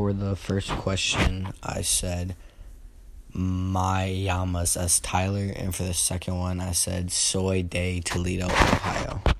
for the first question, I said my llamas as Tyler, and for the second one, I said Soy de Toledo, Ohio.